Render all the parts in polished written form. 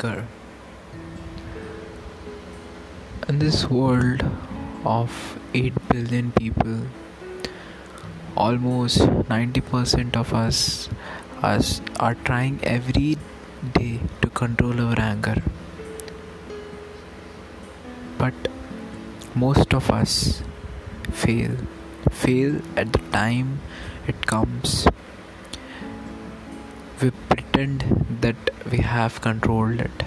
thinker. In this world of 8 billion people, almost 90% of us are trying every day to control our anger. But most of us fail at the time it comes. We pretend that we have controlled it,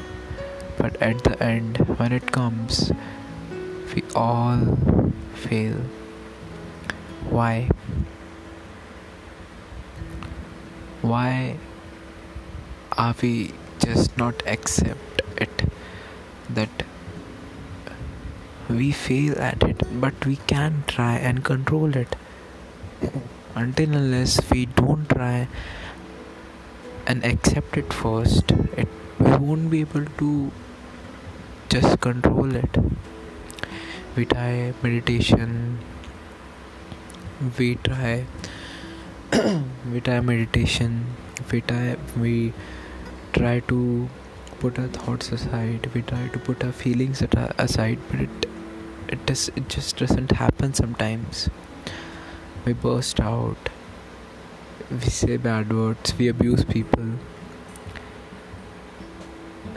but at the end, when it comes, we all fail. Why? Why are we just not accept it, that we fail at it, but we can try and control it? Until unless we don't try and accept it first, we won't be able to just control it. We try meditation, we try to put our thoughts aside, we try to put our feelings aside, but it just doesn't happen sometimes. We burst out, we say bad words, we abuse people,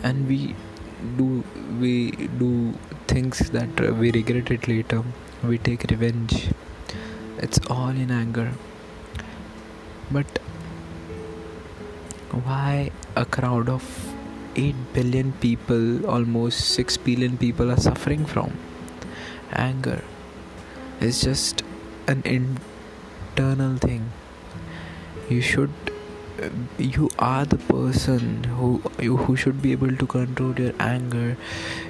and we do things that we regret it later. We take revenge. It's all in anger. But why a crowd of 8 billion people, almost 6 billion people, are suffering from anger? It's just an internal thing. You are the person who should be able to control your anger,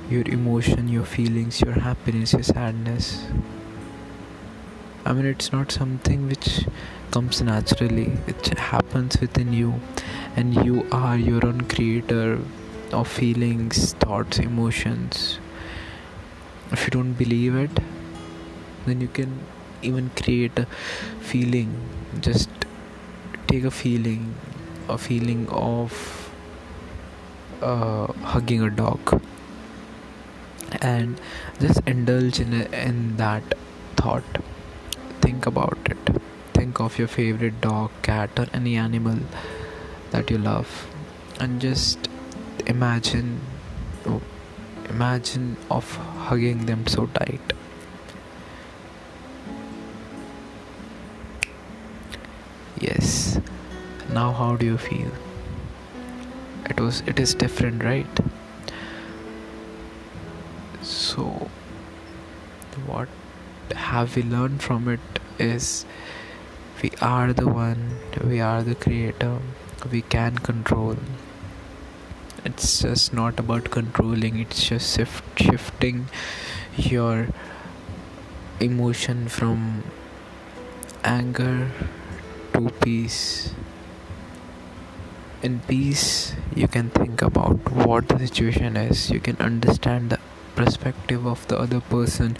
your emotion, your feelings, your happiness, your sadness. I mean, it's not something which comes naturally. It happens within you, and you are your own creator of feelings, thoughts, emotions. If you don't believe it, then you can even create a feeling. Just take a feeling of hugging a dog, and just indulge in that thought. Think about it. Think of your favorite dog, cat, or any animal that you love, and just imagine of hugging them so tight. Yes. Now how do you feel? It is different, right? So what have we learned from it is, we are the one, we are the creator, we can control. It's just not about controlling, it's just shifting your emotion from anger to peace. In peace, you can think about what the situation is, you can understand the perspective of the other person,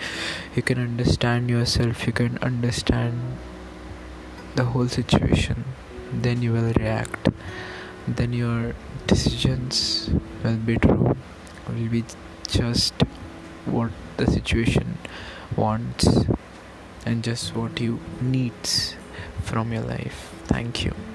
you can understand yourself, you can understand the whole situation. Then you will react, then your decisions will be just what the situation wants and just what you needs from your life. Thank you.